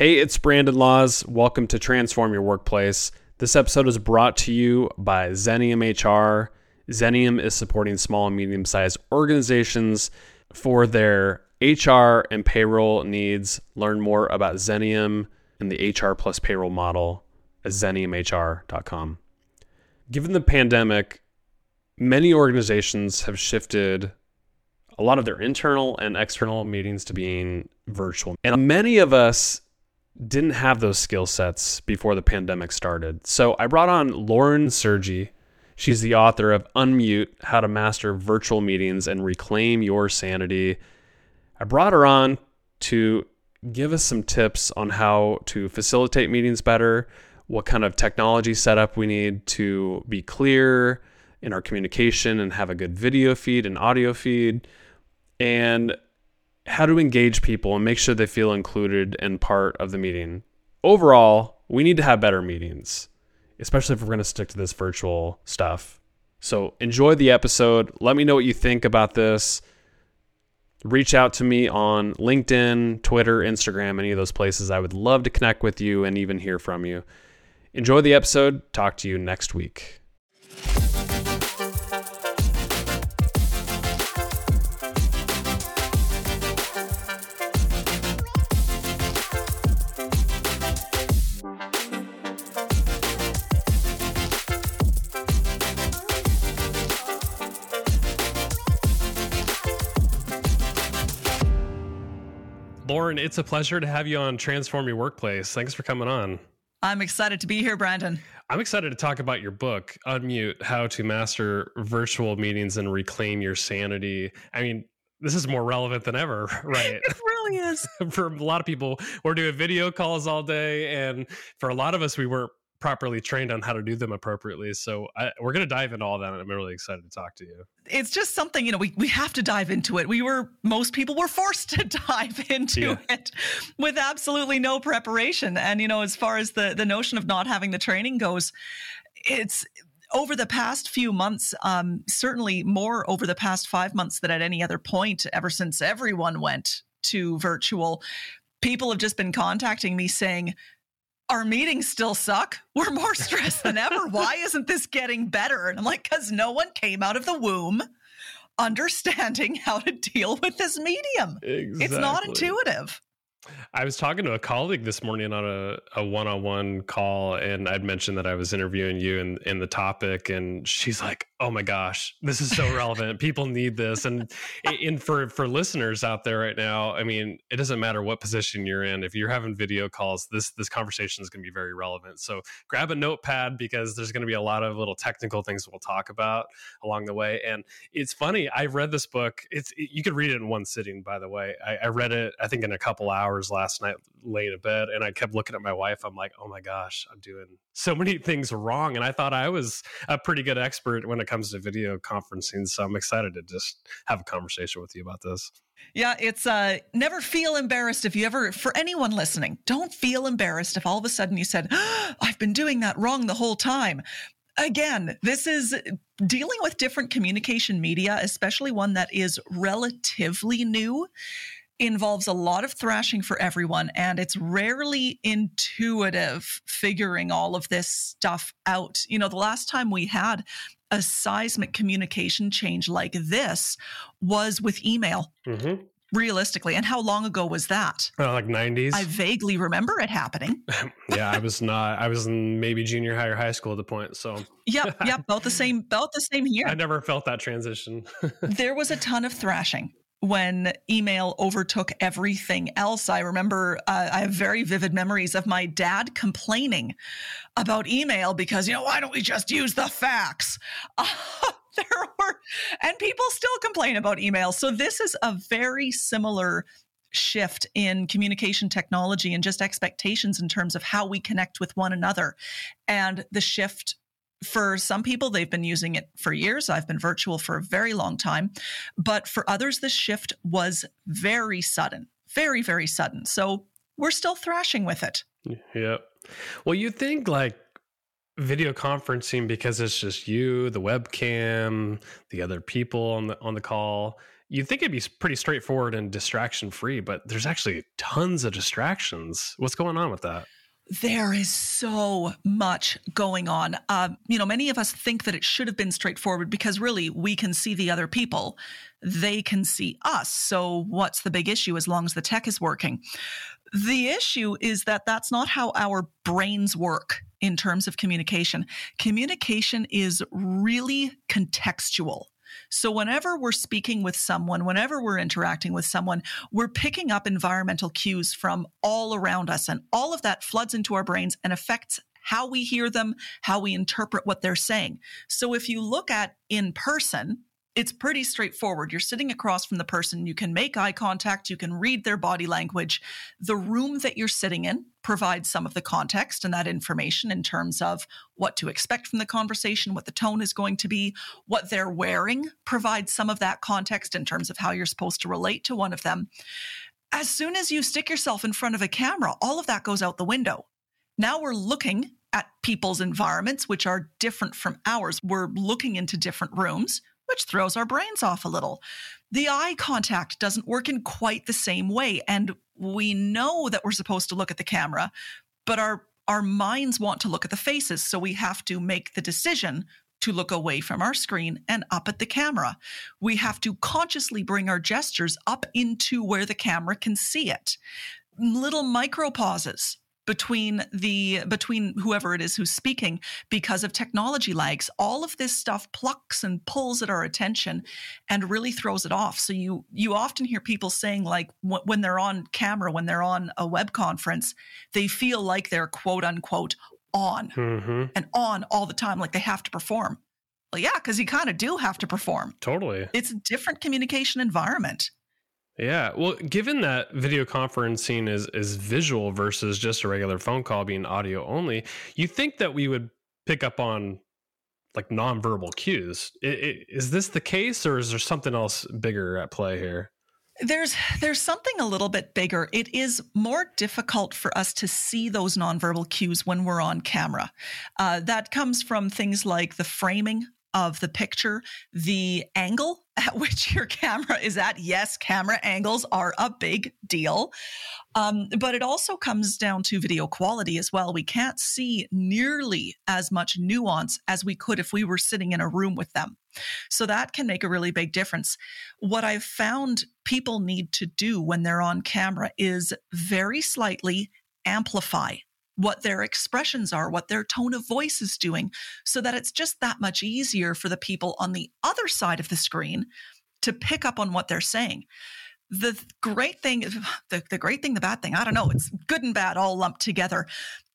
Hey, it's Brandon Laws. Welcome to Transform Your Workplace. This episode is brought to you by Xenium HR. Xenium is supporting small and medium-sized organizations for their HR and payroll needs. Learn more about Xenium and the HR plus payroll model at xeniumhr.com. Given the pandemic, many organizations have shifted a lot of their internal and external meetings to being virtual. And many of us didn't have those skill sets before the pandemic started. So I brought on Lauren Sergy. She's the author of Unmute, How to Master Virtual Meetings and Reclaim Your Sanity. I brought her on to give us some tips on how to facilitate meetings better, what kind of technology setup we need to be clear in our communication and have a good video feed and audio feed, and how to engage people and make sure they feel included and part of the meeting. Overall, we need to have better meetings, especially if we're going to stick to this virtual stuff. So enjoy the episode. Let me know what you think about this. Reach out to me on LinkedIn, Twitter, Instagram, any of those places. I would love to connect with you and even hear from you. Enjoy the episode. Talk to you next week. Lauren, it's a pleasure to have you on Transform Your Workplace. Thanks for coming on. I'm excited to be here, Brandon. I'm excited to talk about your book, Unmute, How to Master Virtual Meetings and Reclaim Your Sanity. I mean, this is more relevant than ever, right? It really is. For a lot of people, we're doing video calls all day. And for a lot of us, we weren't properly trained on how to do them appropriately. So we're going to dive into all that. And I'm really excited to talk to you. It's just something, you know, we have to dive into it. Most people were forced to dive into it with absolutely no preparation. And, you know, as far as the notion of not having the training goes, it's over the past few months, certainly more over the past 5 months than at any other point, ever since everyone went to virtual, people have just been contacting me saying, our meetings still suck. We're more stressed than ever. Why isn't this getting better? And I'm like, because no one came out of the womb understanding how to deal with this medium. Exactly. It's not intuitive. I was talking to a colleague this morning on a one-on-one call, and I'd mentioned that I was interviewing you in the topic, and she's like, oh my gosh, this is so relevant. People need this. And for listeners out there right now, I mean, it doesn't matter what position you're in. If you're having video calls, this conversation is going to be very relevant. So grab a notepad, because there's going to be a lot of little technical things we'll talk about along the way. And it's funny, I read this book. You could read it in one sitting, by the way. I read it, I think, in a couple hours last night, laying in bed. And I kept looking at my wife. I'm like, oh my gosh, I'm doing so many things wrong. And I thought I was a pretty good expert when it comes to video conferencing. So I'm excited to just have a conversation with you about this. Yeah, it's never feel embarrassed. If you ever, for anyone listening, don't feel embarrassed if all of a sudden you said, I've been doing that wrong the whole time. Again, this is dealing with different communication media, especially one that is relatively new, involves a lot of thrashing for everyone, and it's rarely intuitive figuring all of this stuff out. You know, the last time we had a seismic communication change like this was with email, realistically. And how long ago was that? Like 90s. I vaguely remember it happening. Yeah, I was in maybe junior high or high school at the point. So yep, about the same year. I never felt that transition. There was a ton of thrashing when email overtook everything else. I remember I have very vivid memories of my dad complaining about email because, you know, why don't we just use the fax? And people still complain about email. So this is a very similar shift in communication technology and just expectations in terms of how we connect with one another. And the shift, for some people, they've been using it for years. I've been virtual for a very long time. But for others, the shift was very sudden, very, very sudden. So we're still thrashing with it. Yeah. Well, you think like video conferencing, because it's just you, the webcam, the other people on the call, You'd think it'd be pretty straightforward and distraction-free, but there's actually tons of distractions. What's going on with that? There is so much going on. Many of us think that it should have been straightforward because really we can see the other people. They can see us. So what's the big issue as long as the tech is working? The issue is that that's not how our brains work in terms of communication. Communication is really contextual. So whenever we're speaking with someone, whenever we're interacting with someone, we're picking up environmental cues from all around us. And all of that floods into our brains and affects how we hear them, how we interpret what they're saying. So if you look at in person, it's pretty straightforward. You're sitting across from the person. You can make eye contact. You can read their body language. The room that you're sitting in provides some of the context and that information in terms of what to expect from the conversation, what the tone is going to be, what they're wearing provides some of that context in terms of how you're supposed to relate to one of them. As soon as you stick yourself in front of a camera, all of that goes out the window. Now we're looking at people's environments, which are different from ours. We're looking into different rooms, which throws our brains off a little. The eye contact doesn't work in quite the same way. And we know that we're supposed to look at the camera, but our minds want to look at the faces. So we have to make the decision to look away from our screen and up at the camera. We have to consciously bring our gestures up into where the camera can see it. Little micro pauses between whoever it is who's speaking because of technology lags. All of this stuff plucks and pulls at our attention and really throws it off. So you often hear people saying, like, when they're on camera, when they're on a web conference, they feel like they're quote unquote on and on all the time, like they have to perform. Well, yeah, because you kind of do have to perform. Totally. It's a different communication environment. Yeah. Well, given that video conferencing is visual versus just a regular phone call being audio only, you'd think that we would pick up on like nonverbal cues. Is this the case, or is there something else bigger at play here? There's something a little bit bigger. It is more difficult for us to see those nonverbal cues when we're on camera. That comes from things like the framing of the picture, the angle at which your camera is at. Yes, camera angles are a big deal. But it also comes down to video quality as well. We can't see nearly as much nuance as we could if we were sitting in a room with them. So that can make a really big difference. What I've found people need to do when they're on camera is very slightly amplify what their expressions are, what their tone of voice is doing, so that it's just that much easier for the people on the other side of the screen to pick up on what they're saying. The bad thing, I don't know, it's good and bad all lumped together.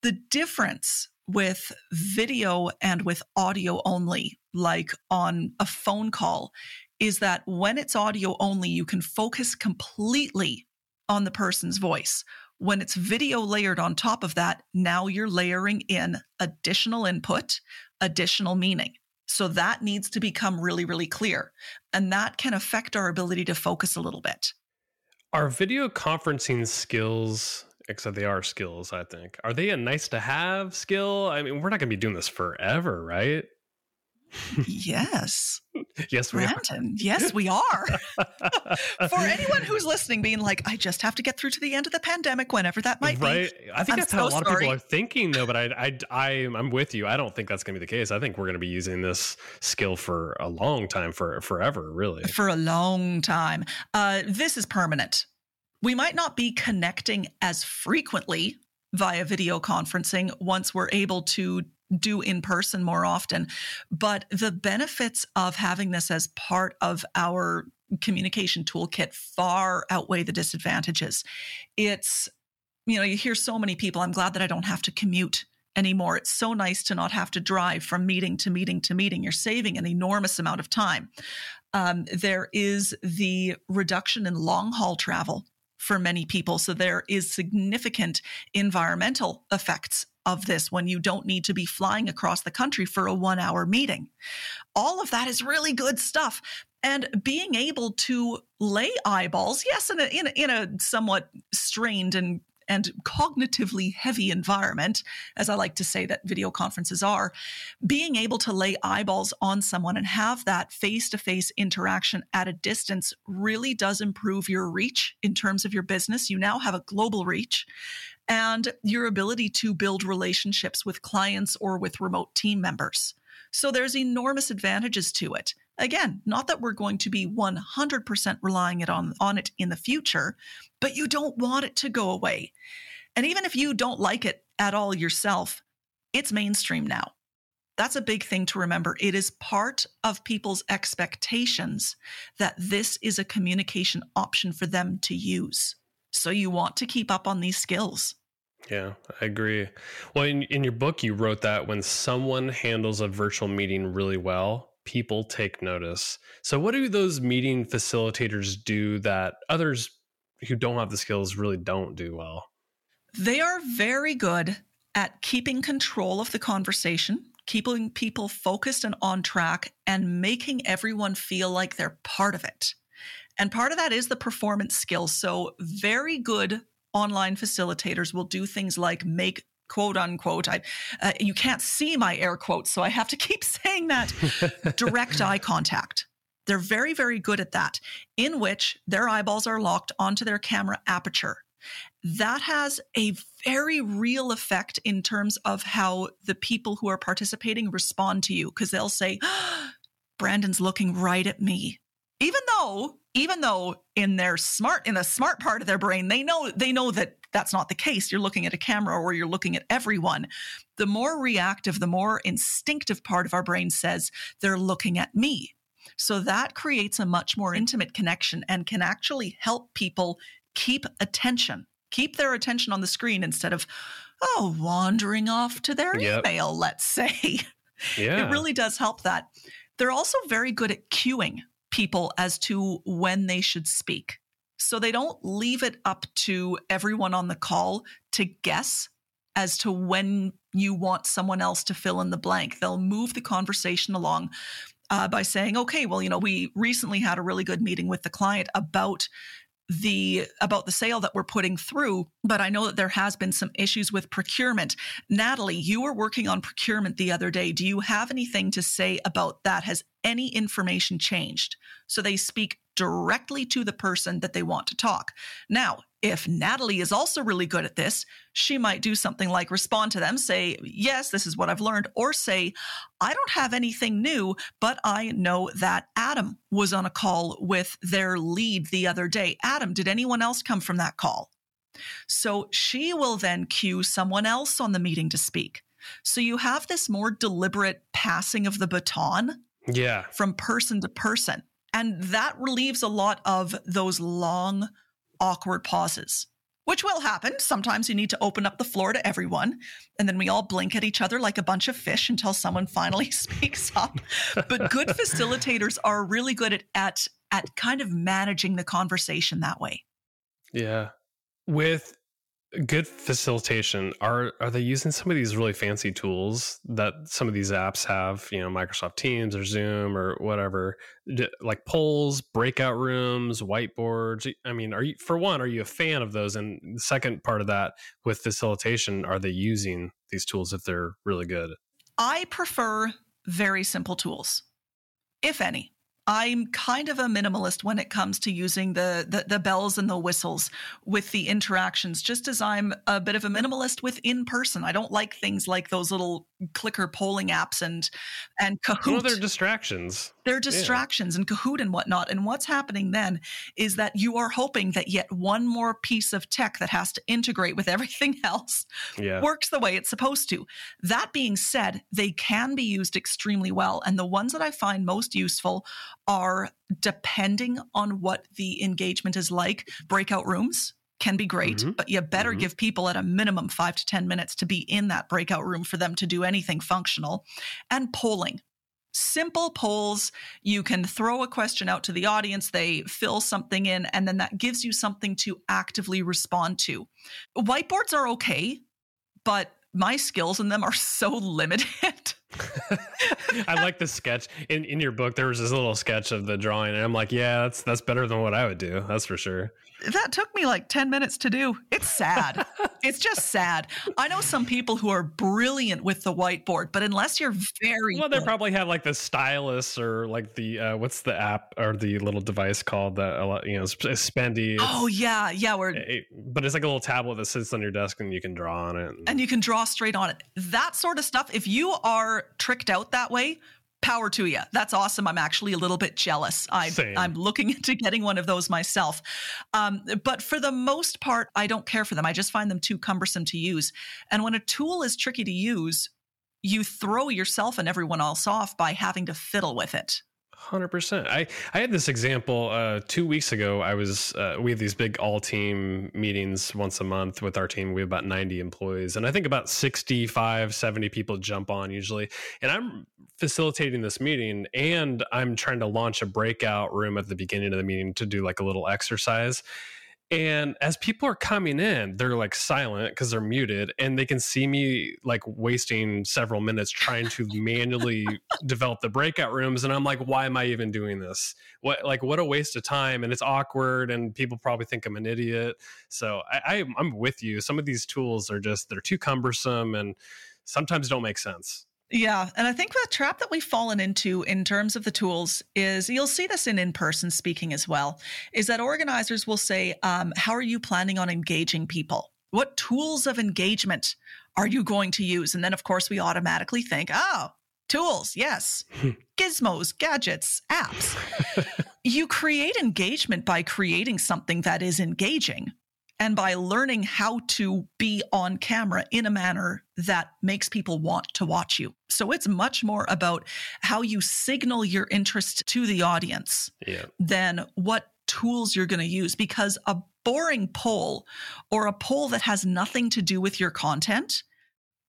The difference with video and with audio only, like on a phone call, is that when it's audio only, you can focus completely on the person's voice. When it's video layered on top of that, now you're layering in additional input, additional meaning. So that needs to become really, really clear. And that can affect our ability to focus a little bit. Are video conferencing skills, except they are skills, I think, are they a nice to have skill? I mean, we're not going to be doing this forever, right? Yes. Yes, we Brandon, are. Yes, we are. For anyone who's listening, being like, I just have to get through to the end of the pandemic, whenever that might be. I think I'm that's so how a lot of people are thinking, though, but I'm with you. I don't think that's going to be the case. I think we're going to be using this skill for a long time, forever, really. For a long time. This is permanent. We might not be connecting as frequently via video conferencing once we're able to do in person more often. But the benefits of having this as part of our communication toolkit far outweigh the disadvantages. It's, you hear so many people, I'm glad that I don't have to commute anymore. It's so nice to not have to drive from meeting to meeting to meeting. You're saving an enormous amount of time. There is the reduction in long haul travel for many people. So there is significant environmental effects of this when you don't need to be flying across the country for a 1-hour meeting. All of that is really good stuff. And being able to lay eyeballs, yes, in a somewhat strained and and cognitively heavy environment, as I like to say that video conferences are, being able to lay eyeballs on someone and have that face-to-face interaction at a distance really does improve your reach in terms of your business. You now have a global reach and your ability to build relationships with clients or with remote team members. So there's enormous advantages to it. Again, not that we're going to be 100% relying on it in the future, but you don't want it to go away. And even if you don't like it at all yourself, it's mainstream now. That's a big thing to remember. It is part of people's expectations that this is a communication option for them to use. So you want to keep up on these skills. Yeah, I agree. Well, in your book, you wrote that when someone handles a virtual meeting really well, people take notice. So what do those meeting facilitators do that others who don't have the skills really don't do well? They are very good at keeping control of the conversation, keeping people focused and on track, and making everyone feel like they're part of it. And part of that is the performance skills. So very good online facilitators will do things like make quote unquote, you can't see my air quotes, so I have to keep saying that, direct eye contact. They're very, very good at that, in which their eyeballs are locked onto their camera aperture. That has a very real effect in terms of how the people who are participating respond to you, because they'll say, oh, Brandon's looking right at me. Even though in the smart part of their brain, they know that that's not the case. You're looking at a camera or you're looking at everyone. The more reactive, the more instinctive part of our brain says they're looking at me. So that creates a much more intimate connection and can actually help people keep their attention on the screen instead of, wandering off to their email, let's say. Yeah. It really does help that. They're also very good at cueing people as to when they should speak. So they don't leave it up to everyone on the call to guess as to when you want someone else to fill in the blank. They'll move the conversation along by saying, okay, well, we recently had a really good meeting with the client about the sale that we're putting through, but I know that there has been some issues with procurement. Natalie, you were working on procurement the other day. Do you have anything to say about that? Has any information changed? So they speak directly to the person that they want to talk. Now, if Natalie is also really good at this, she might do something like respond to them, say, yes, this is what I've learned, or say, I don't have anything new, but I know that Adam was on a call with their lead the other day. Adam, did anyone else come from that call? So she will then cue someone else on the meeting to speak. So you have this more deliberate passing of the baton from person to person. And that relieves a lot of those long, awkward pauses, which will happen. Sometimes you need to open up the floor to everyone, and then we all blink at each other like a bunch of fish until someone finally speaks up. But good facilitators are really good at kind of managing the conversation that way. Yeah. With good facilitation, are they using some of these really fancy tools that some of these apps have, Microsoft Teams or Zoom or whatever, like polls, breakout rooms, whiteboards? I mean, are you a fan of those? And the second part of that, with facilitation, are they using these tools if they're really good? I prefer very simple tools, if any. I'm kind of a minimalist when it comes to using the bells and the whistles with the interactions, just as I'm a bit of a minimalist with in-person. I don't like things like those little clicker polling apps and Kahoot. Well, they're distractions. And Kahoot and whatnot. And what's happening then is that you are hoping that yet one more piece of tech that has to integrate with everything else works the way it's supposed to. That being said, they can be used extremely well. And the ones that I find most useful are, depending on what the engagement is like, breakout rooms can be great, but you better give people at a minimum 5 to 10 minutes to be in that breakout room for them to do anything functional. And polling. Simple polls. You can throw a question out to the audience, they fill something in, and then that gives you something to actively respond to. Whiteboards are okay, but my skills in them are so limited I like the sketch in your book. There was this little sketch of the drawing, and I'm like, yeah, that's better than what I would do. That's for sure. That took me like 10 minutes to do. It's sad. It's just sad. I know some people who are brilliant with the whiteboard, but unless you're very well, they probably have like the stylus or like the what's the app or the little device called that it's spendy. Oh yeah, yeah. But it's like a little tablet that sits on your desk, and you can draw on it, and you can draw straight on it. That sort of stuff. If you are tricked out that way, power to you. That's awesome. I'm actually a little bit jealous. I'm looking into getting one of those myself. But for the most part, I don't care for them. I just find them too cumbersome to use. And when a tool is tricky to use, you throw yourself and everyone else off by having to fiddle with it. 100%. I had this example 2 weeks ago. We have these big all-team meetings once a month with our team. We have about 90 employees, and I think about 65, 70 people jump on usually. And I'm facilitating this meeting, and I'm trying to launch a breakout room at the beginning of the meeting to do like a little exercise. And as people are coming in, they're like silent because they're muted, and they can see me like wasting several minutes trying to manually develop the breakout rooms. And I'm like, why am I even doing this? What a waste of time. And it's awkward, and people probably think I'm an idiot. So I'm with you. Some of these tools are just, they're too cumbersome and sometimes don't make sense. Yeah. And I think the trap that we've fallen into in terms of the tools is, you'll see this in-person speaking as well, is that organizers will say, how are you planning on engaging people? What tools of engagement are you going to use? And then, of course, we automatically think, oh, tools, yes, gizmos, gadgets, apps. You create engagement by creating something that is engaging, and by learning how to be on camera in a manner that makes people want to watch you. So it's much more about how you signal your interest to the audience than what tools you're going to use. Because a boring poll, or a poll that has nothing to do with your content,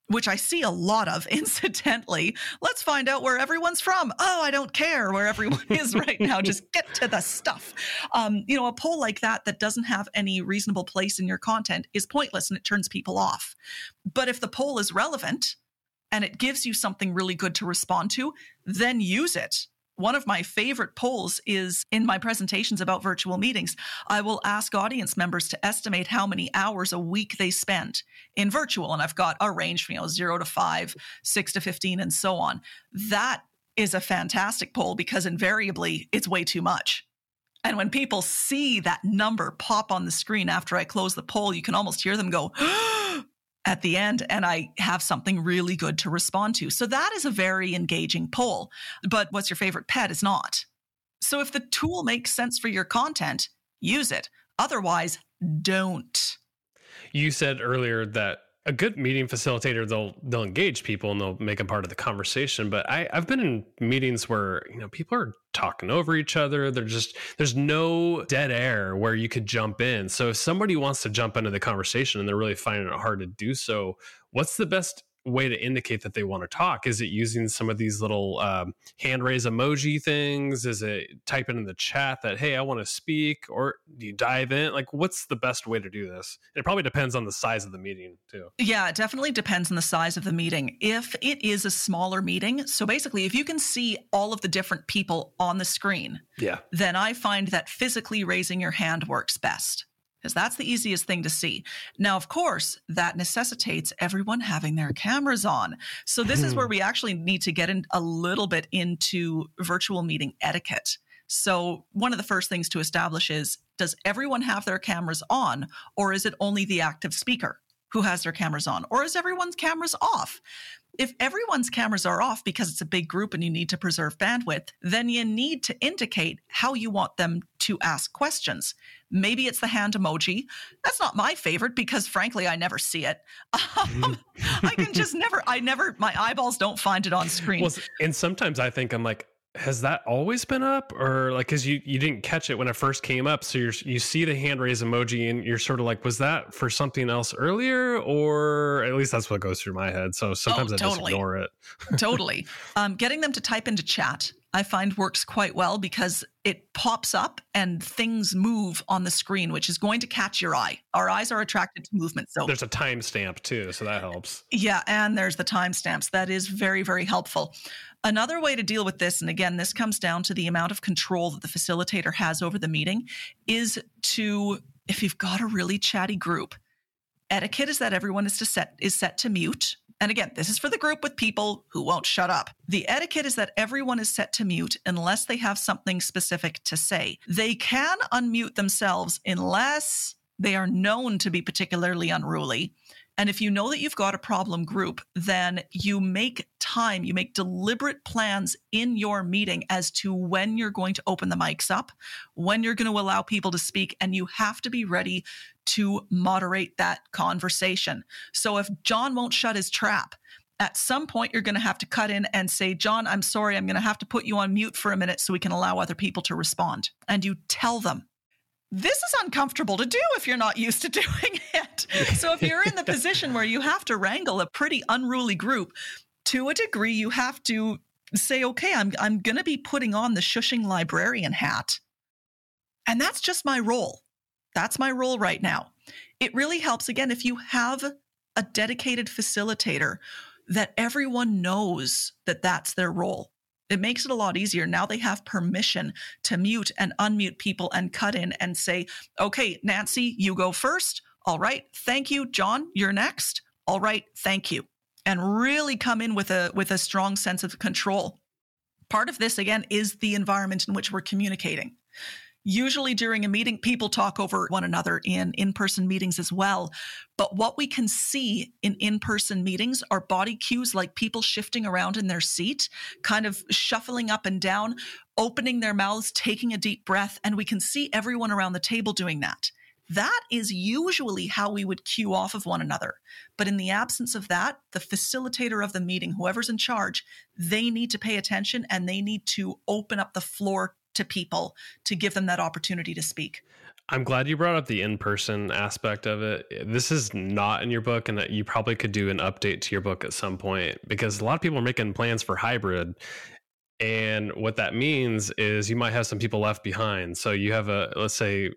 which I see a lot of, incidentally. Let's find out where everyone's from. Oh, I don't care where everyone is right now. Just get to the stuff. A poll like that doesn't have any reasonable place in your content is pointless, and it turns people off. But if the poll is relevant and it gives you something really good to respond to, then use it. One of my favorite polls is in my presentations about virtual meetings. I will ask audience members to estimate how many hours a week they spend in virtual. And I've got a range from 0 to 5, 6 to 15, and so on. That is a fantastic poll, because invariably it's way too much. And when people see that number pop on the screen after I close the poll, you can almost hear them go at the end, and I have something really good to respond to. So that is a very engaging poll. But what's your favorite pet is not. So if the tool makes sense for your content, use it. Otherwise, don't. You said earlier that a good meeting facilitator, they'll engage people and they'll make them part of the conversation. But I've been in meetings where people are talking over each other. There's no dead air where you could jump in. So if somebody wants to jump into the conversation and they're really finding it hard to do so, what's the best way to indicate that they want to talk? Is it using some of these little hand raise emoji things? Is it typing in the chat that, hey, I want to speak? Or do you dive in? Like, what's the best way to do this? It probably depends on the size of the meeting too. Yeah, it definitely depends on the size of the meeting. If it is a smaller meeting, so basically if you can see all of the different people on the screen, then I find that physically raising your hand works best. Because that's the easiest thing to see. Now, of course, that necessitates everyone having their cameras on. So this is where we actually need to get in a little bit into virtual meeting etiquette. So one of the first things to establish is, does everyone have their cameras on, or is it only the active speaker who has their cameras on, or is everyone's cameras off? If everyone's cameras are off because it's a big group and you need to preserve bandwidth, then you need to indicate how you want them to ask questions. Maybe it's the hand emoji. That's not my favorite because, frankly, I never see it. My eyeballs don't find it on screen. Well, and sometimes I think, I'm like, has that always been up? Or like, because you didn't catch it when it first came up. So you see the hand raise emoji and you're sort of like, was that for something else earlier? Or at least that's what goes through my head. So sometimes I just ignore it. Totally. Getting them to type into chat I find works quite well because it pops up and things move on the screen, which is going to catch your eye. Our eyes are attracted to movement. So there's a timestamp too, so that helps. Yeah, and there's the timestamps. That is very, very helpful. Another way to deal with this, and again, this comes down to the amount of control that the facilitator has over the meeting, is to, if you've got a really chatty group, etiquette is that everyone is set to mute. And again, this is for the group with people who won't shut up. The etiquette is that everyone is set to mute unless they have something specific to say. They can unmute themselves unless they are known to be particularly unruly. And if you know that you've got a problem group, then you make time, you make deliberate plans in your meeting as to when you're going to open the mics up, when you're going to allow people to speak, and you have to be ready to moderate that conversation. So if John won't shut his trap, at some point you're going to have to cut in and say, John, I'm sorry, I'm going to have to put you on mute for a minute so we can allow other people to respond. And you tell them. This is uncomfortable to do if you're not used to doing it. So if you're in the position where you have to wrangle a pretty unruly group, to a degree, you have to say, okay, I'm going to be putting on the shushing librarian hat. And that's just my role. That's my role right now. It really helps, again, if you have a dedicated facilitator that everyone knows that that's their role. It makes it a lot easier. Now they have permission to mute and unmute people and cut in and say, okay, Nancy, you go first. All right. Thank you. John, you're next. All right. Thank you. And really come in with a strong sense of control. Part of this, again, is the environment in which we're communicating. Usually during a meeting, people talk over one another in in-person meetings as well. But what we can see in in-person meetings are body cues like people shifting around in their seat, kind of shuffling up and down, opening their mouths, taking a deep breath, and we can see everyone around the table doing that. That is usually how we would cue off of one another. But in the absence of that, the facilitator of the meeting, whoever's in charge, they need to pay attention and they need to open up the floor to people to give them that opportunity to speak. I'm glad you brought up the in-person aspect of it. This is not in your book, and that you probably could do an update to your book at some point, because a lot of people are making plans for hybrid. And what that means is you might have some people left behind. So you have let's say,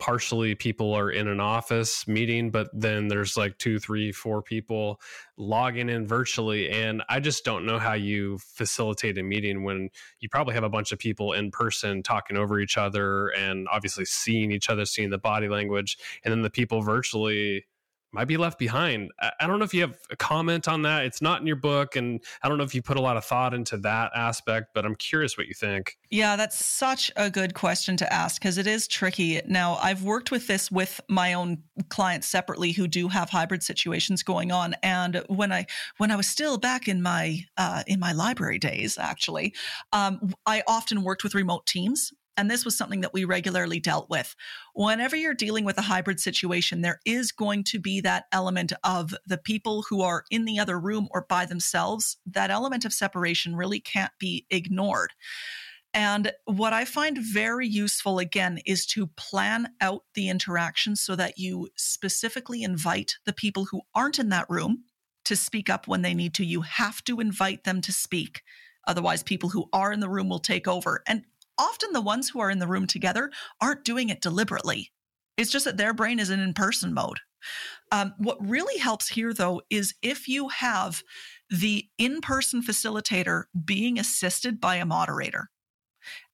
partially people are in an office meeting, but then there's like 2, 3, 4 people logging in virtually. And I just don't know how you facilitate a meeting when you probably have a bunch of people in person talking over each other and obviously seeing each other, seeing the body language. And then the people virtually might be left behind. I don't know if you have a comment on that. It's not in your book, and I don't know if you put a lot of thought into that aspect, but I'm curious what you think. Yeah, that's such a good question to ask because it is tricky. Now, I've worked with this with my own clients separately who do have hybrid situations going on. And when I was still back in my library days, actually, I often worked with remote teams. And this was something that we regularly dealt with. Whenever you're dealing with a hybrid situation, there is going to be that element of the people who are in the other room or by themselves. That element of separation really can't be ignored. And what I find very useful, again, is to plan out the interaction so that you specifically invite the people who aren't in that room to speak up when they need to. You have to invite them to speak. Otherwise, people who are in the room will take over. And often the ones who are in the room together aren't doing it deliberately. It's just that their brain is in in-person mode. What really helps here, though, is if you have the in-person facilitator being assisted by a moderator.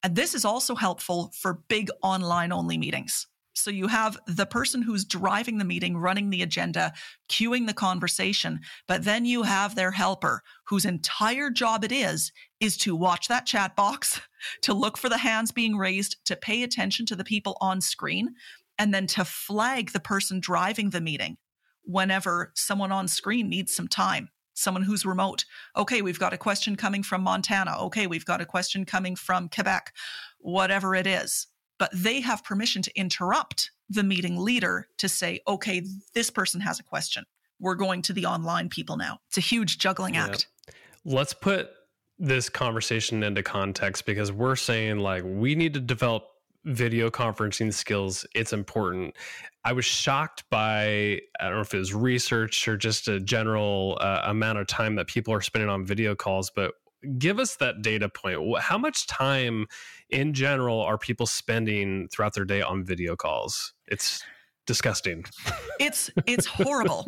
And this is also helpful for big online-only meetings. So you have the person who's driving the meeting, running the agenda, cueing the conversation, but then you have their helper whose entire job it is to watch that chat box, to look for the hands being raised, to pay attention to the people on screen, and then to flag the person driving the meeting whenever someone on screen needs some time. Someone who's remote. Okay, we've got a question coming from Montana. Okay, we've got a question coming from Quebec, whatever it is. But they have permission to interrupt the meeting leader to say, okay, this person has a question. We're going to the online people now. It's a huge juggling act. Let's put this conversation into context, because we're saying like we need to develop video conferencing skills. It's important. I was shocked by, I don't know if it was research or just a general amount of time that people are spending on video calls, but give us that data point. How much time in general are people spending throughout their day on video calls? It's disgusting. It's horrible.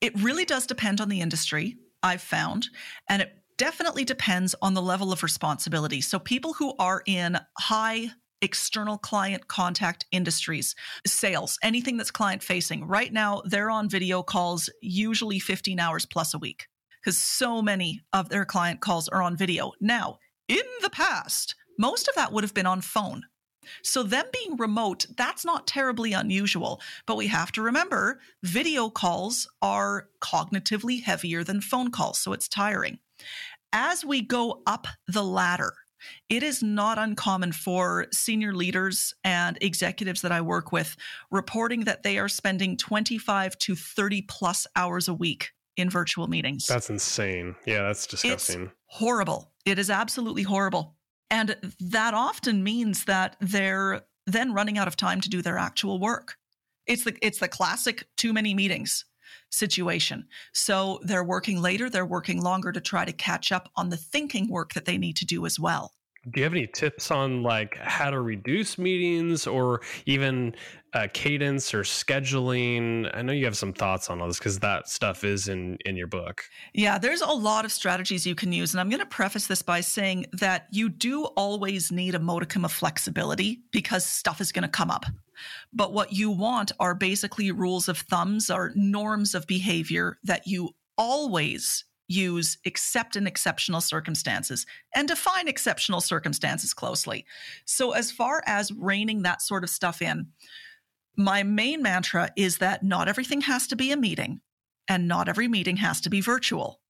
It really does depend on the industry, I've found, and it definitely depends on the level of responsibility. So people who are in high external client contact industries, sales, anything that's client facing, right now they're on video calls usually 15 hours plus a week because so many of their client calls are on video. Now, in the past, most of that would have been on phone. So them being remote, that's not terribly unusual. But we have to remember video calls are cognitively heavier than phone calls, so it's tiring. As we go up the ladder, it is not uncommon for senior leaders and executives that I work with reporting that they are spending 25 to 30 plus hours a week in virtual meetings. That's insane. Yeah, that's disgusting. It's horrible. It is absolutely horrible. And that often means that they're then running out of time to do their actual work. It's the classic too many meetings situation. So they're working later, they're working longer to try to catch up on the thinking work that they need to do as well. Do you have any tips on like how to reduce meetings or even cadence or scheduling? I know you have some thoughts on all this because that stuff is in your book. Yeah, there's a lot of strategies you can use. And I'm going to preface this by saying that you do always need a modicum of flexibility because stuff is going to come up. But what you want are basically rules of thumbs or norms of behavior that you always use except in exceptional circumstances and define exceptional circumstances closely. So as far as reining that sort of stuff in, my main mantra is that not everything has to be a meeting and not every meeting has to be virtual.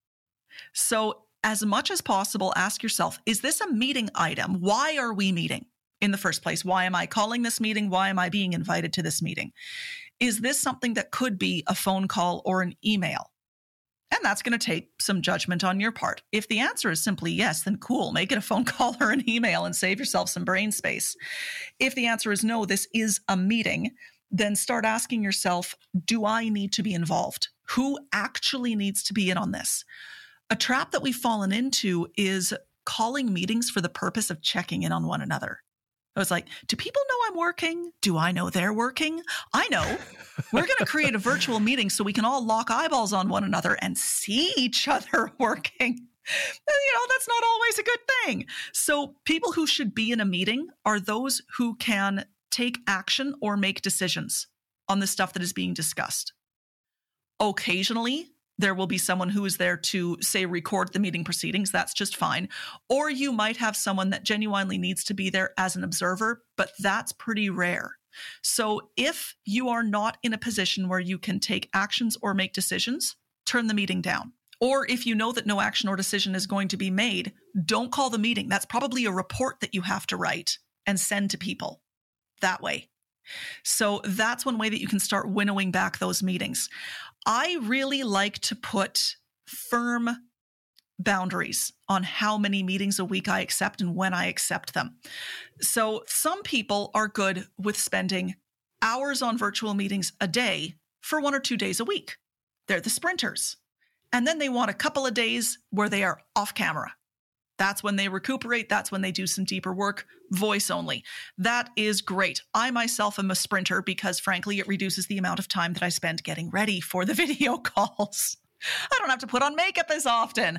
So as much as possible, ask yourself, is this a meeting item? Why are we meeting in the first place? Why am I calling this meeting? Why am I being invited to this meeting? Is this something that could be a phone call or an email? And that's going to take some judgment on your part. If the answer is simply yes, then cool, make it a phone call or an email and save yourself some brain space. If the answer is no, this is a meeting, then start asking yourself, do I need to be involved? Who actually needs to be in on this? A trap that we've fallen into is calling meetings for the purpose of checking in on one another. I was like, do people know I'm working? Do I know they're working? I know. We're going to create a virtual meeting so we can all lock eyeballs on one another and see each other working. You know, that's not always a good thing. So people who should be in a meeting are those who can take action or make decisions on the stuff that is being discussed. Occasionally, there will be someone who is there to, say, record the meeting proceedings. That's just fine. Or you might have someone that genuinely needs to be there as an observer, but that's pretty rare. So if you are not in a position where you can take actions or make decisions, turn the meeting down. Or if you know that no action or decision is going to be made, don't call the meeting. That's probably a report that you have to write and send to people that way. So that's one way that you can start winnowing back those meetings. I really like to put firm boundaries on how many meetings a week I accept and when I accept them. So some people are good with spending hours on virtual meetings a day for 1 or 2 days a week. They're the sprinters. And then they want a couple of days where they are off camera. That's when they recuperate. That's when they do some deeper work, voice only. That is great. I myself am a sprinter because, frankly, it reduces the amount of time that I spend getting ready for the video calls. I don't have to put on makeup as often.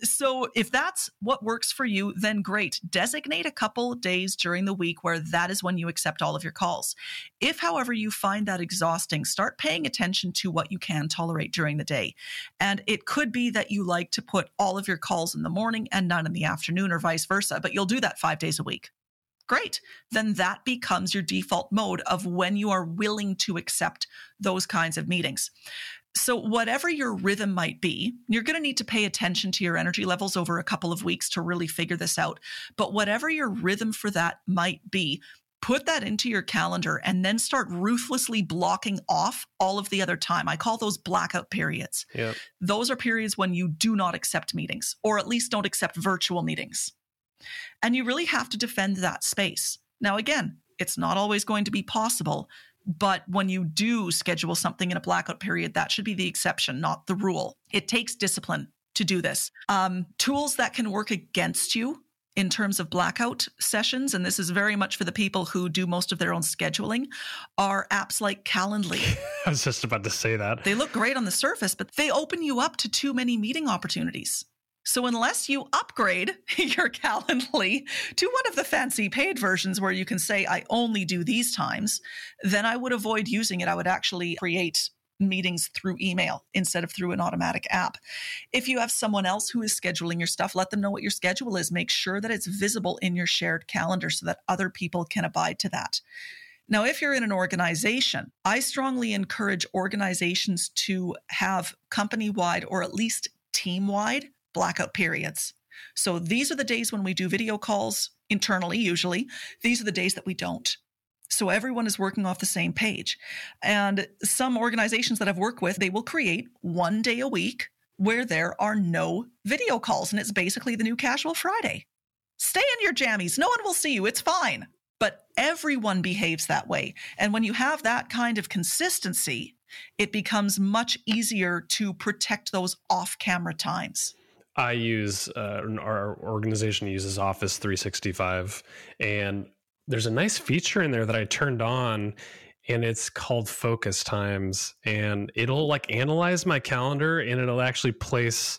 So if that's what works for you, then great. Designate a couple days during the week where that is when you accept all of your calls. If, however, you find that exhausting, start paying attention to what you can tolerate during the day. And it could be that you like to put all of your calls in the morning and none in the afternoon or vice versa, but you'll do that 5 days a week. Great. Then that becomes your default mode of when you are willing to accept those kinds of meetings. So whatever your rhythm might be, you're going to need to pay attention to your energy levels over a couple of weeks to really figure this out. But whatever your rhythm for that might be, put that into your calendar and then start ruthlessly blocking off all of the other time. I call those blackout periods. Yep. Those are periods when you do not accept meetings, or at least don't accept virtual meetings. And you really have to defend that space. Now, again, it's not always going to be possible. But when you do schedule something in a blackout period, that should be the exception, not the rule. It takes discipline to do this. Tools that can work against you in terms of blackout sessions, and this is very much for the people who do most of their own scheduling, are apps like Calendly. I was just about to say that. They look great on the surface, but they open you up to too many meeting opportunities. So unless you upgrade your Calendly to one of the fancy paid versions where you can say, I only do these times, then I would avoid using it. I would actually create meetings through email instead of through an automatic app. If you have someone else who is scheduling your stuff, let them know what your schedule is. Make sure that it's visible in your shared calendar so that other people can abide to that. Now, if you're in an organization, I strongly encourage organizations to have company-wide or at least team-wide blackout periods. So these are the days when we do video calls internally, usually. These are the days that we don't. So everyone is working off the same page. And some organizations that I've worked with, they will create one day a week where there are no video calls. And it's basically the new casual Friday. Stay in your jammies. No one will see you. It's fine. But everyone behaves that way. And when you have that kind of consistency, it becomes much easier to protect those off-camera times. I use, our organization uses Office 365, and there's a nice feature in there that I turned on, and it's called focus times, and it'll like analyze my calendar, and it'll actually place,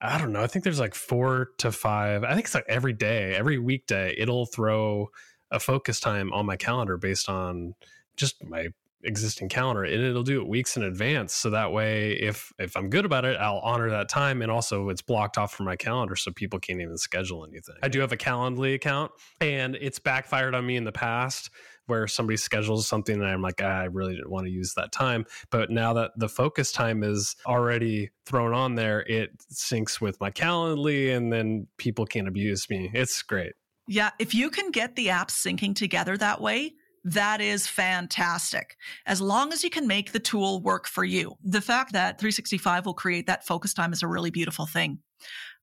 I don't know, I think there's like 4 to 5. I think it's like every day, every weekday, it'll throw a focus time on my calendar based on just my existing calendar, and it'll do it weeks in advance. So that way, if I'm good about it, I'll honor that time. And also it's blocked off from my calendar so people can't even schedule anything. I do have a Calendly account, and it's backfired on me in the past where somebody schedules something and I'm like, I really didn't want to use that time. But now that the focus time is already thrown on there, it syncs with my Calendly, and then people can't abuse me. It's great. Yeah. If you can get the apps syncing together that way, that is fantastic. As long as you can make the tool work for you. The fact that 365 will create that focus time is a really beautiful thing.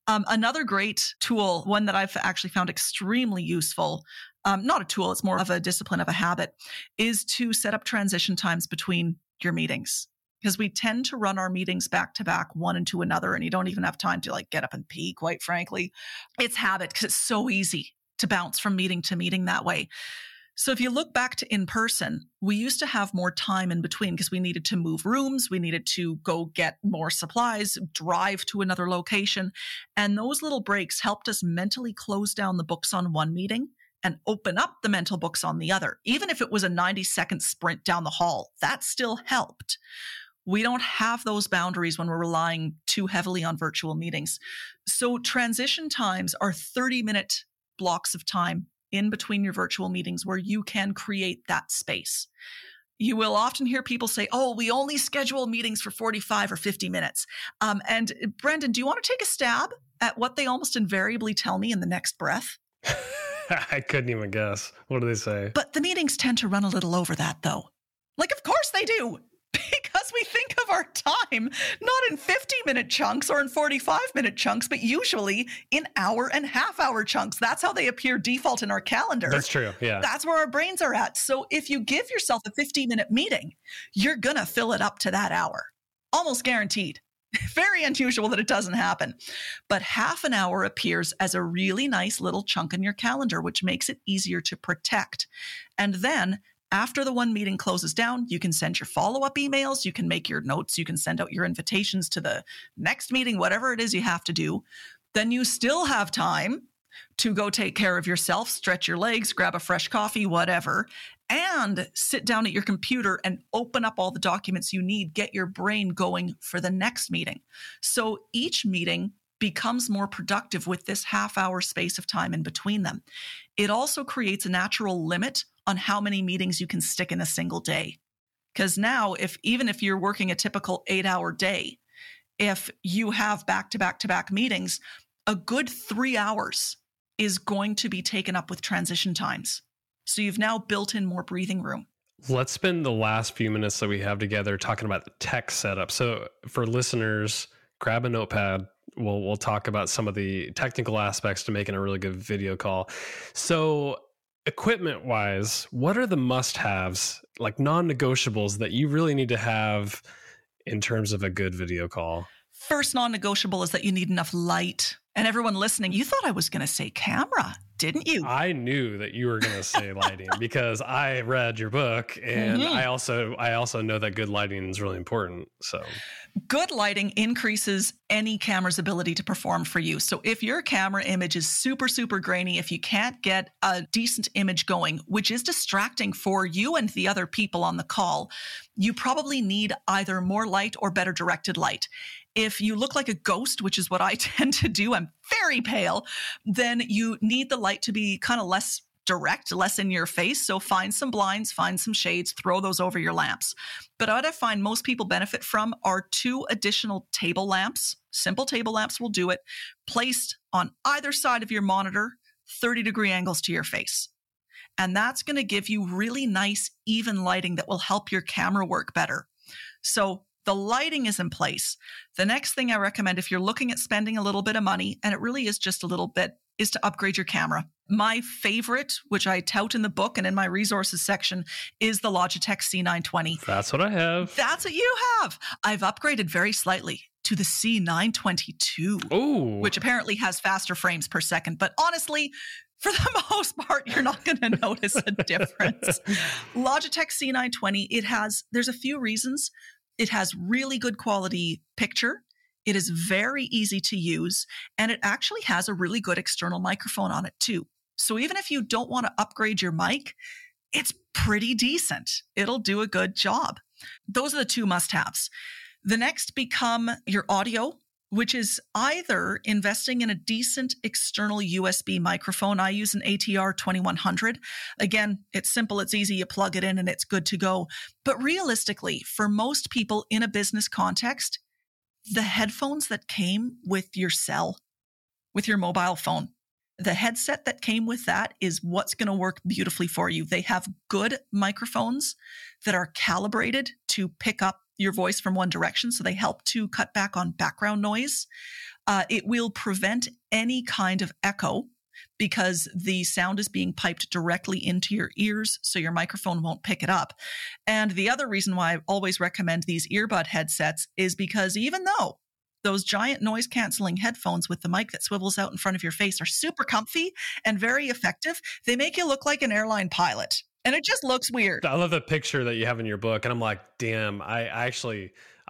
Another great tool, one that I've actually found extremely useful, not a tool, it's more of a discipline, of a habit, is to set up transition times between your meetings. Because we tend to run our meetings back to back, one into another, and you don't even have time to like get up and pee, quite frankly. It's habit because it's so easy to bounce from meeting to meeting that way. So if you look back to in person, we used to have more time in between because we needed to move rooms. We needed to go get more supplies, drive to another location. And those little breaks helped us mentally close down the books on one meeting and open up the mental books on the other. Even if it was a 90-second sprint down the hall, that still helped. We don't have those boundaries when we're relying too heavily on virtual meetings. So transition times are 30-minute blocks of time in between your virtual meetings where you can create that space. You will often hear people say, oh, we only schedule meetings for 45 or 50 minutes. And Brandon, do you want to take a stab at what they almost invariably tell me in the next breath? I couldn't even guess. What do they say? But the meetings tend to run a little over that, though. Like, of course they do. Because we think of our time not in 50-minute chunks or in 45-minute chunks, but usually in hour and half-hour chunks. That's how they appear default in our calendar. That's true, yeah. That's where our brains are at. So if you give yourself a 15-minute meeting, you're going to fill it up to that hour. Almost guaranteed. Very unusual that it doesn't happen. But half an hour appears as a really nice little chunk in your calendar, which makes it easier to protect. And then after the one meeting closes down, you can send your follow-up emails, you can make your notes, you can send out your invitations to the next meeting, whatever it is you have to do. Then you still have time to go take care of yourself, stretch your legs, grab a fresh coffee, whatever, and sit down at your computer and open up all the documents you need, get your brain going for the next meeting. So each meeting becomes more productive with this half-hour space of time in between them. It also creates a natural limit on how many meetings you can stick in a single day. Because now, even if you're working a typical 8-hour day, if you have back-to-back-to-back meetings, a good 3 hours is going to be taken up with transition times. So you've now built in more breathing room. Let's spend the last few minutes that we have together talking about the tech setup. So for listeners, grab a notepad. We'll talk about some of the technical aspects to making a really good video call. So equipment-wise, what are the must-haves, like non-negotiables that you really need to have in terms of a good video call? First non-negotiable is that you need enough light. And everyone listening, you thought I was going to say camera, didn't you? I knew that you were going to say lighting because I read your book, and I also know that good lighting is really important. So good lighting increases any camera's ability to perform for you. So if your camera image is super, super grainy, if you can't get a decent image going, which is distracting for you and the other people on the call, you probably need either more light or better directed light. If you look like a ghost, which is what I tend to do, I'm very pale, then you need the light to be kind of less direct, less in your face. So find some blinds, find some shades, throw those over your lamps. But what I find most people benefit from are two additional table lamps. Simple table lamps will do it, placed on either side of your monitor, 30 degree angles to your face. And that's going to give you really nice, even lighting that will help your camera work better. So the lighting is in place. The next thing I recommend, if you're looking at spending a little bit of money, and it really is just a little bit, is to upgrade your camera. My favorite, which I tout in the book and in my resources section, is the Logitech C920. That's what I have. That's what you have. I've upgraded very slightly to the C922, which apparently has faster frames per second. But honestly, for the most part, you're not going to notice a difference. Logitech C920, there's a few reasons. It has really good quality picture. It is very easy to use, and it actually has a really good external microphone on it too. So even if you don't want to upgrade your mic, it's pretty decent. It'll do a good job. Those are the two must-haves. The next become your audio, which is either investing in a decent external USB microphone. I use an ATR 2100. Again, it's simple, it's easy, you plug it in and it's good to go. But realistically, for most people in a business context, the headphones that came with your cell, with your mobile phone, the headset that came with that is what's going to work beautifully for you. They have good microphones that are calibrated to pick up your voice from one direction, so they help to cut back on background noise. It will prevent any kind of echo because the sound is being piped directly into your ears, so your microphone won't pick it up. And the other reason why I always recommend these earbud headsets is because even though those giant noise-canceling headphones with the mic that swivels out in front of your face are super comfy and very effective, they make you look like an airline pilot. And it just looks weird. I love the picture that you have in your book. And I'm like, damn, I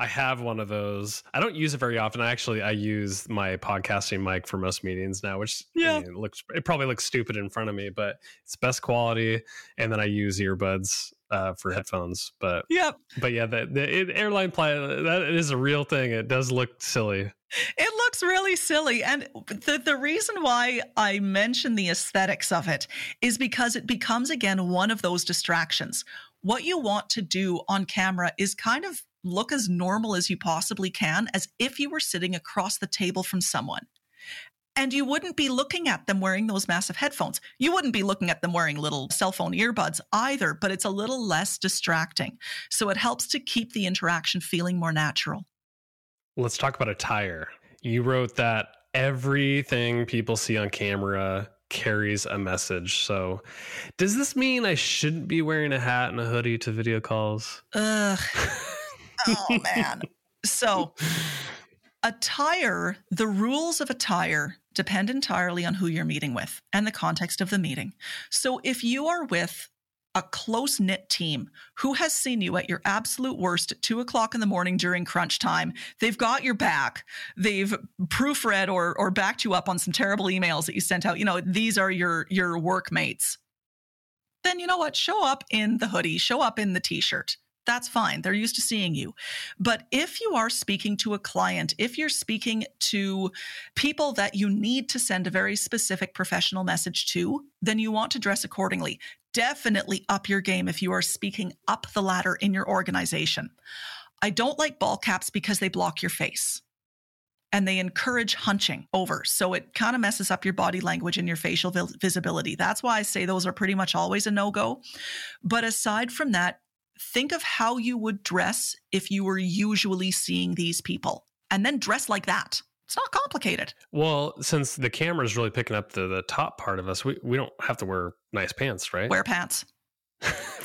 have one of those. I don't use it very often. I use my podcasting mic for most meetings now, which I mean, it probably looks stupid in front of me, but it's best quality. And then I use earbuds for headphones. But the airline pilot, that is a real thing. It does look silly. It looks really silly. And the reason why I mention the aesthetics of it is because it becomes, again, one of those distractions. What you want to do on camera is kind of look as normal as you possibly can, as if you were sitting across the table from someone. And you wouldn't be looking at them wearing those massive headphones. You wouldn't be looking at them wearing little cell phone earbuds either, but it's a little less distracting. So it helps to keep the interaction feeling more natural. Let's talk about attire. You wrote that everything people see on camera carries a message. So does this mean I shouldn't be wearing a hat and a hoodie to video calls? Ugh. Oh, man. So attire, the rules of attire depend entirely on who you're meeting with and the context of the meeting. So if you are with a close-knit team who has seen you at your absolute worst at 2:00 in the morning during crunch time, they've got your back, they've proofread or backed you up on some terrible emails that you sent out, these are your workmates, then you know what? Show up in the hoodie, show up in the t-shirt. That's fine. They're used to seeing you. But if you are speaking to a client, if you're speaking to people that you need to send a very specific professional message to, then you want to dress accordingly. Definitely up your game if you are speaking up the ladder in your organization. I don't like ball caps because they block your face and they encourage hunching over. So it kind of messes up your body language and your facial visibility. That's why I say those are pretty much always a no-go. But aside from that, think of how you would dress if you were usually seeing these people, and then dress like that. It's not complicated. Well, since the camera's really picking up the top part of us, we don't have to wear nice pants, right? Wear pants.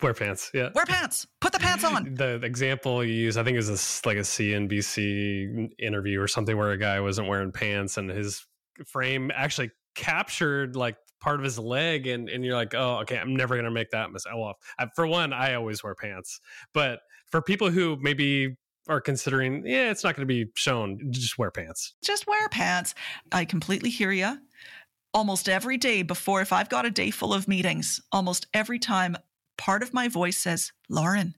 Wear pants, yeah. Wear pants. Put the pants on. The example you use, I think, is like a CNBC interview or something where a guy wasn't wearing pants and his frame actually captured like part of his leg, and you're like, oh, okay, I'm never gonna make that mistake. Well, for one, I always wear pants, but for people who maybe are considering, yeah, it's not going to be shown, just wear pants. Just wear pants. I completely hear you. Almost every day before, if I've got a day full of meetings, almost every time part of my voice says, Lauren,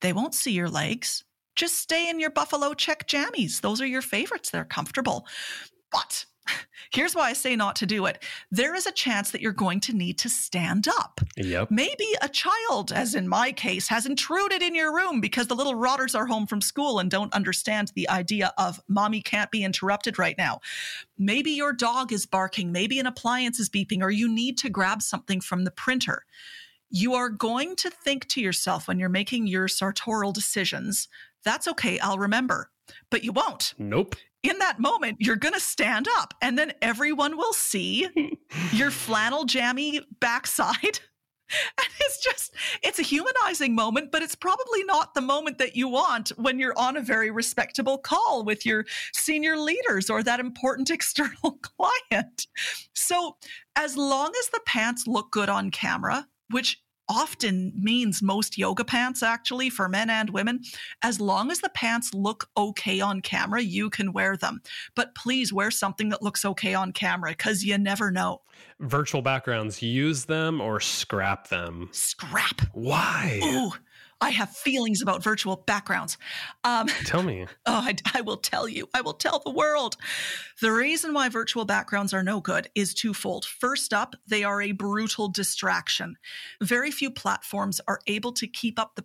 they won't see your legs. Just stay in your buffalo check jammies. Those are your favorites. They're comfortable. But here's why I say not to do it. There is a chance that you're going to need to stand up. Yep. Maybe a child, as in my case, has intruded in your room because the little rotters are home from school and don't understand the idea of mommy can't be interrupted right now. Maybe your dog is barking. Maybe an appliance is beeping, or you need to grab something from the printer. You are going to think to yourself when you're making your sartorial decisions, that's okay, I'll remember. But you won't. Nope. In that moment, you're going to stand up, and then everyone will see your flannel jammy backside. And it's a humanizing moment, but it's probably not the moment that you want when you're on a very respectable call with your senior leaders or that important external client. So as long as the pants look good on camera, which often means most yoga pants, actually, for men and women. As long as the pants look okay on camera, you can wear them. But please wear something that looks okay on camera, because you never know. Virtual backgrounds, use them or scrap them? Scrap. Why? Ooh, I have feelings about virtual backgrounds. Tell me. Oh, I will tell you. I will tell the world. The reason why virtual backgrounds are no good is twofold. First up, they are a brutal distraction. Very few platforms are able to keep up the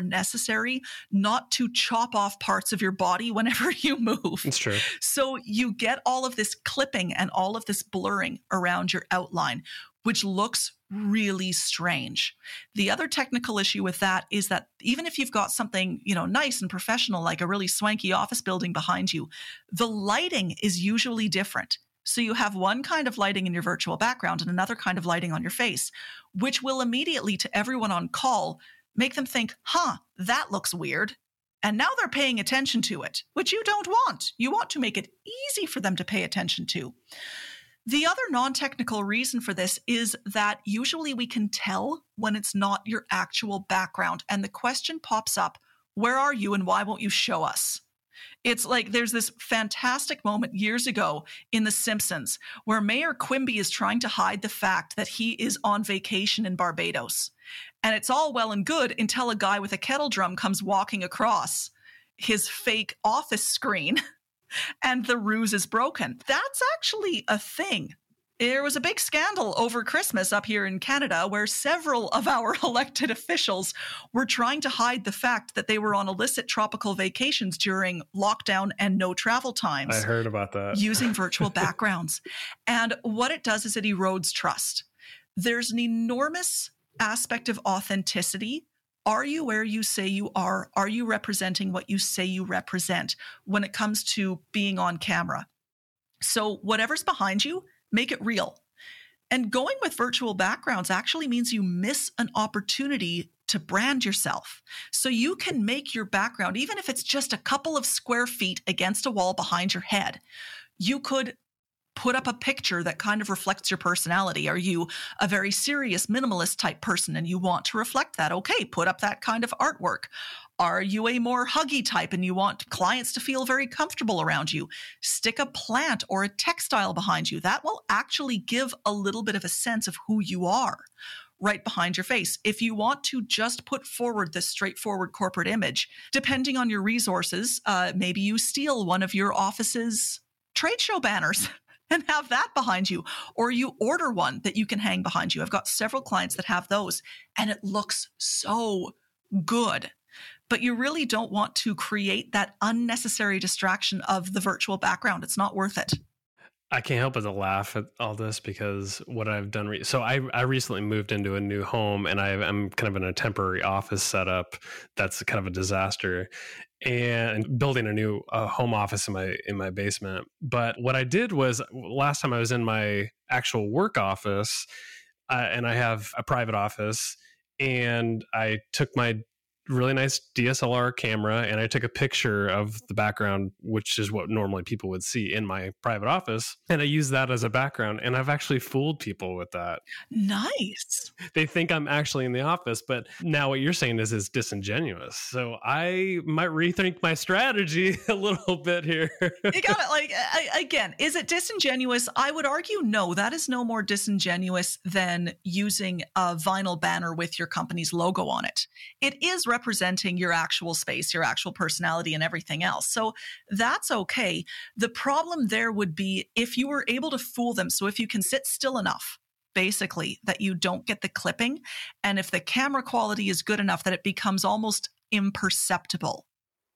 necessary not to chop off parts of your body whenever you move. It's true. So you get all of this clipping and all of this blurring around your outline, which looks really strange. The other technical issue with that is that even if you've got something, nice and professional, like a really swanky office building behind you, the lighting is usually different. So you have one kind of lighting in your virtual background and another kind of lighting on your face, which will immediately, to everyone on call, make them think, that looks weird. And now they're paying attention to it, which you don't want. You want to make it easy for them to pay attention to. The other non-technical reason for this is that usually we can tell when it's not your actual background. And the question pops up, where are you and why won't you show us? It's like there's this fantastic moment years ago in The Simpsons where Mayor Quimby is trying to hide the fact that he is on vacation in Barbados. And it's all well and good until a guy with a kettle drum comes walking across his fake office screen and the ruse is broken. That's actually a thing. There was a big scandal over Christmas up here in Canada where several of our elected officials were trying to hide the fact that they were on illicit tropical vacations during lockdown and no travel times. I heard about that. Using virtual backgrounds. And what it does is it erodes trust. There's an enormous aspect of authenticity. Are you where you say you are? Are you representing what you say you represent when it comes to being on camera? So whatever's behind you, make it real. And going with virtual backgrounds actually means you miss an opportunity to brand yourself. So you can make your background, even if it's just a couple of square feet against a wall behind your head, you could put up a picture that kind of reflects your personality. Are you a very serious minimalist type person and you want to reflect that? Okay, put up that kind of artwork. Are you a more huggy type and you want clients to feel very comfortable around you? Stick a plant or a textile behind you. That will actually give a little bit of a sense of who you are right behind your face. If you want to just put forward this straightforward corporate image, depending on your resources, maybe you steal one of your office's trade show banners and have that behind you, or you order one that you can hang behind you. I've got several clients that have those, and it looks so good. But you really don't want to create that unnecessary distraction of the virtual background. It's not worth it. I can't help but to laugh at all this because what I've done... I recently moved into a new home, and I'm kind of in a temporary office setup that's kind of a disaster, and building a new home office in my basement. But what I did was, last time I was in my actual work office, and I have a private office, and I took my really nice DSLR camera and I took a picture of the background, which is what normally people would see in my private office. And I use that as a background. And I've actually fooled people with that. Nice. They think I'm actually in the office, but now what you're saying is it's disingenuous. So I might rethink my strategy a little bit here. You got it. Like, again, is it disingenuous? I would argue, no, that is no more disingenuous than using a vinyl banner with your company's logo on it. It is representing your actual space, your actual personality, and everything else. So that's okay. The problem there would be if you were able to fool them. So if you can sit still enough, basically, that you don't get the clipping, and if the camera quality is good enough that it becomes almost imperceptible.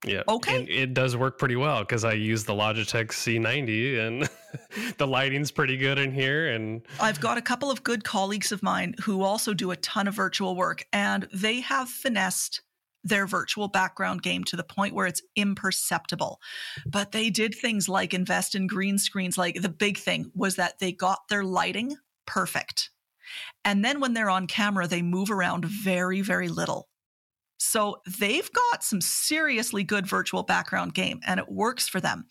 Yeah. Okay. And it does work pretty well because I use the Logitech C920 and the lighting's pretty good in here. And I've got a couple of good colleagues of mine who also do a ton of virtual work, and they have finessed their virtual background game to the point where it's imperceptible. But they did things like invest in green screens. Like, the big thing was that they got their lighting perfect. And then when they're on camera, they move around very, very little. So they've got some seriously good virtual background game, and it works for them.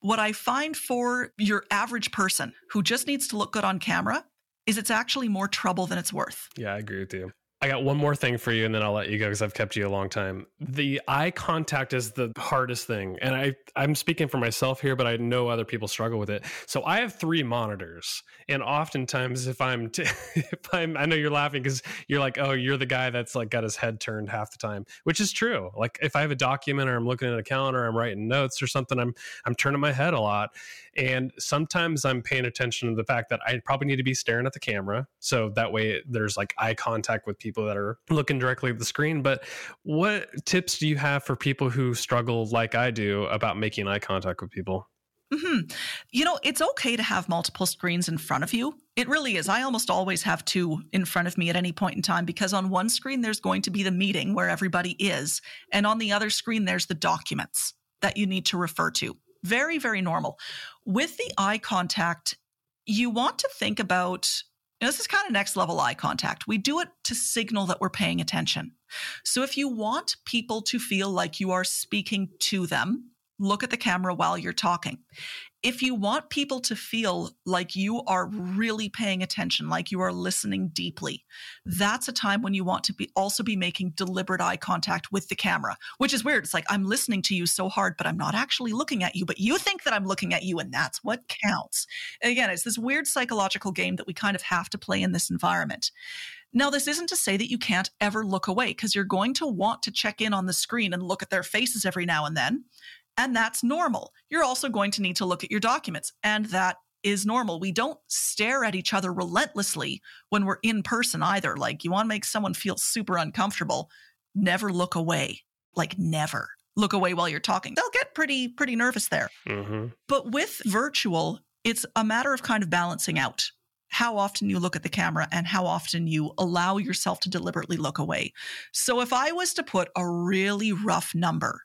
What I find for your average person who just needs to look good on camera is it's actually more trouble than it's worth. Yeah, I agree with you. I got one more thing for you and then I'll let you go because I've kept you a long time. The eye contact is the hardest thing. And I'm speaking for myself here, but I know other people struggle with it. So I have 3 monitors. And oftentimes if I'm, I know you're laughing because you're like, oh, you're the guy that's like got his head turned half the time, which is true. Like if I have a document or I'm looking at a calendar, or I'm writing notes or something, I'm turning my head a lot. And sometimes I'm paying attention to the fact that I probably need to be staring at the camera. So that way there's like eye contact with people that are looking directly at the screen. But what tips do you have for people who struggle like I do about making eye contact with people? Mm-hmm. You know, it's okay to have multiple screens in front of you. It really is. I almost always have 2 in front of me at any point in time because on one screen, there's going to be the meeting where everybody is. And on the other screen, there's the documents that you need to refer to. Very, very normal. With the eye contact, you want to think about, now, this is kind of next level eye contact. We do it to signal that we're paying attention. So if you want people to feel like you are speaking to them, look at the camera while you're talking. If you want people to feel like you are really paying attention, like you are listening deeply, that's a time when you want to be also be making deliberate eye contact with the camera, which is weird. It's like, I'm listening to you so hard, but I'm not actually looking at you, but you think that I'm looking at you, and that's what counts. And again, it's this weird psychological game that we kind of have to play in this environment. Now, this isn't to say that you can't ever look away, because you're going to want to check in on the screen and look at their faces every now and then. And that's normal. You're also going to need to look at your documents. And that is normal. We don't stare at each other relentlessly when we're in person either. Like, you want to make someone feel super uncomfortable. Never look away. Like, never look away while you're talking. They'll get pretty nervous there. Mm-hmm. But with virtual, it's a matter of kind of balancing out how often you look at the camera and how often you allow yourself to deliberately look away. So if I was to put a really rough number,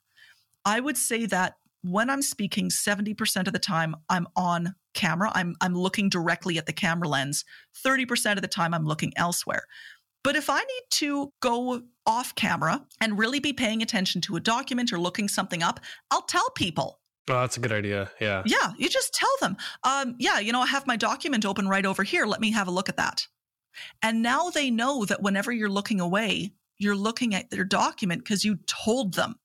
I would say that when I'm speaking, 70% of the time I'm on camera. I'm looking directly at the camera lens. 30% of the time I'm looking elsewhere. But if I need to go off camera and really be paying attention to a document or looking something up, I'll tell people. Oh, that's a good idea. Yeah. Yeah. You just tell them, I have my document open right over here. Let me have a look at that. And now they know that whenever you're looking away, you're looking at their document because you told them.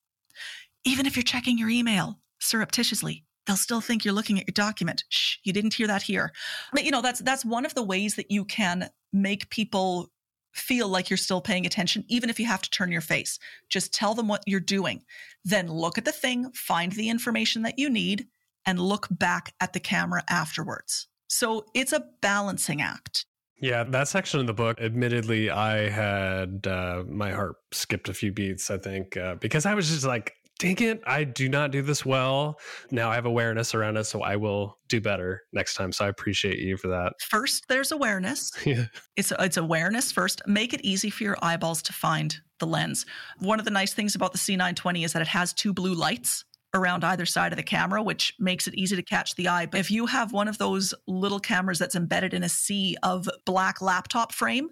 Even if you're checking your email surreptitiously, they'll still think you're looking at your document. Shh, you didn't hear that here. But that's one of the ways that you can make people feel like you're still paying attention, even if you have to turn your face. Just tell them what you're doing. Then look at the thing, find the information that you need, and look back at the camera afterwards. So it's a balancing act. Yeah, that section of the book, admittedly, I had my heart skipped a few beats, I think, because I was just like, dang it, I do not do this well. Now I have awareness around it, so I will do better next time. So I appreciate you for that. First, there's awareness. Yeah. It's awareness first. Make it easy for your eyeballs to find the lens. One of the nice things about the C920 is that it has 2 blue lights around either side of the camera, which makes it easy to catch the eye. But if you have one of those little cameras that's embedded in a sea of black laptop frame,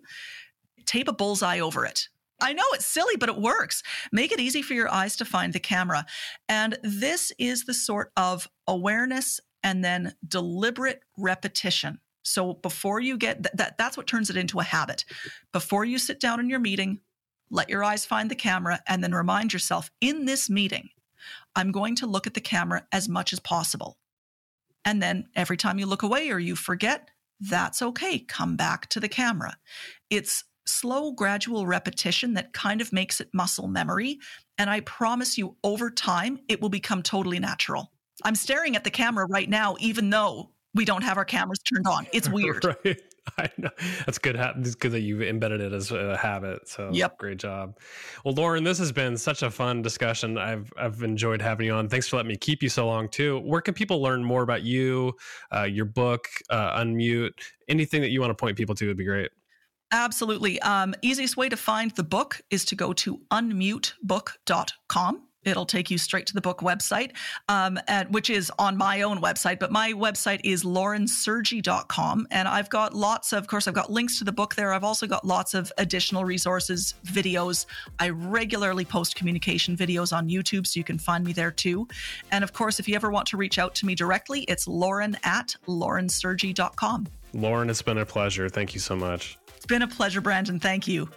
tape a bullseye over it I know it's silly, but it works. Make it easy for your eyes to find the camera. And this is the sort of awareness and then deliberate repetition. So before you get that's what turns it into a habit. Before you sit down in your meeting, let your eyes find the camera and then remind yourself, in this meeting, I'm going to look at the camera as much as possible. And then every time you look away or you forget, that's okay. Come back to the camera. It's slow, gradual repetition that kind of makes it muscle memory. And I promise you, over time, it will become totally natural. I'm staring at the camera right now, even though we don't have our cameras turned on. It's weird. Right. I know. That's good. It's good that you've embedded it as a habit. So yep. Great job. Well, Lauren, this has been such a fun discussion. I've enjoyed having you on. Thanks for letting me keep you so long too. Where can people learn more about you, your book, Unmute? Anything that you want to point people to would be great. Absolutely. Easiest way to find the book is to go to unmutebook.com. It'll take you straight to the book website, which is on my own website. But my website is laurensergy.com. And I've got I've got links to the book there. I've also got lots of additional resources, videos. I regularly post communication videos on YouTube, so you can find me there too. And of course, if you ever want to reach out to me directly, it's lauren@laurensergy.com. Lauren, it's been a pleasure. Thank you so much. It's been a pleasure, Brandon. Thank you.